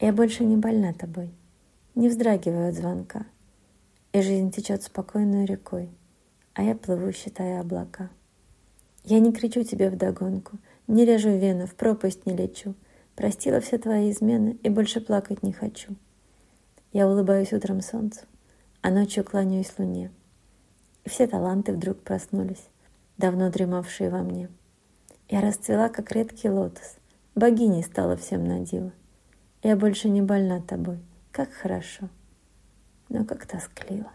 Я больше не больна тобой, не вздрагиваю от звонка, и жизнь течет спокойной рекой, а я плыву, считая облака. Я не кричу тебе вдогонку, не режу вену, в пропасть не лечу, простила все твои измены и больше плакать не хочу. Я улыбаюсь утром солнцу, а ночью кланяюсь луне. И все таланты вдруг проснулись, давно дремавшие во мне. Я расцвела, как редкий лотос, богиней стала всем на диво. Я больше не больна тобой, как хорошо, но как тоскливо.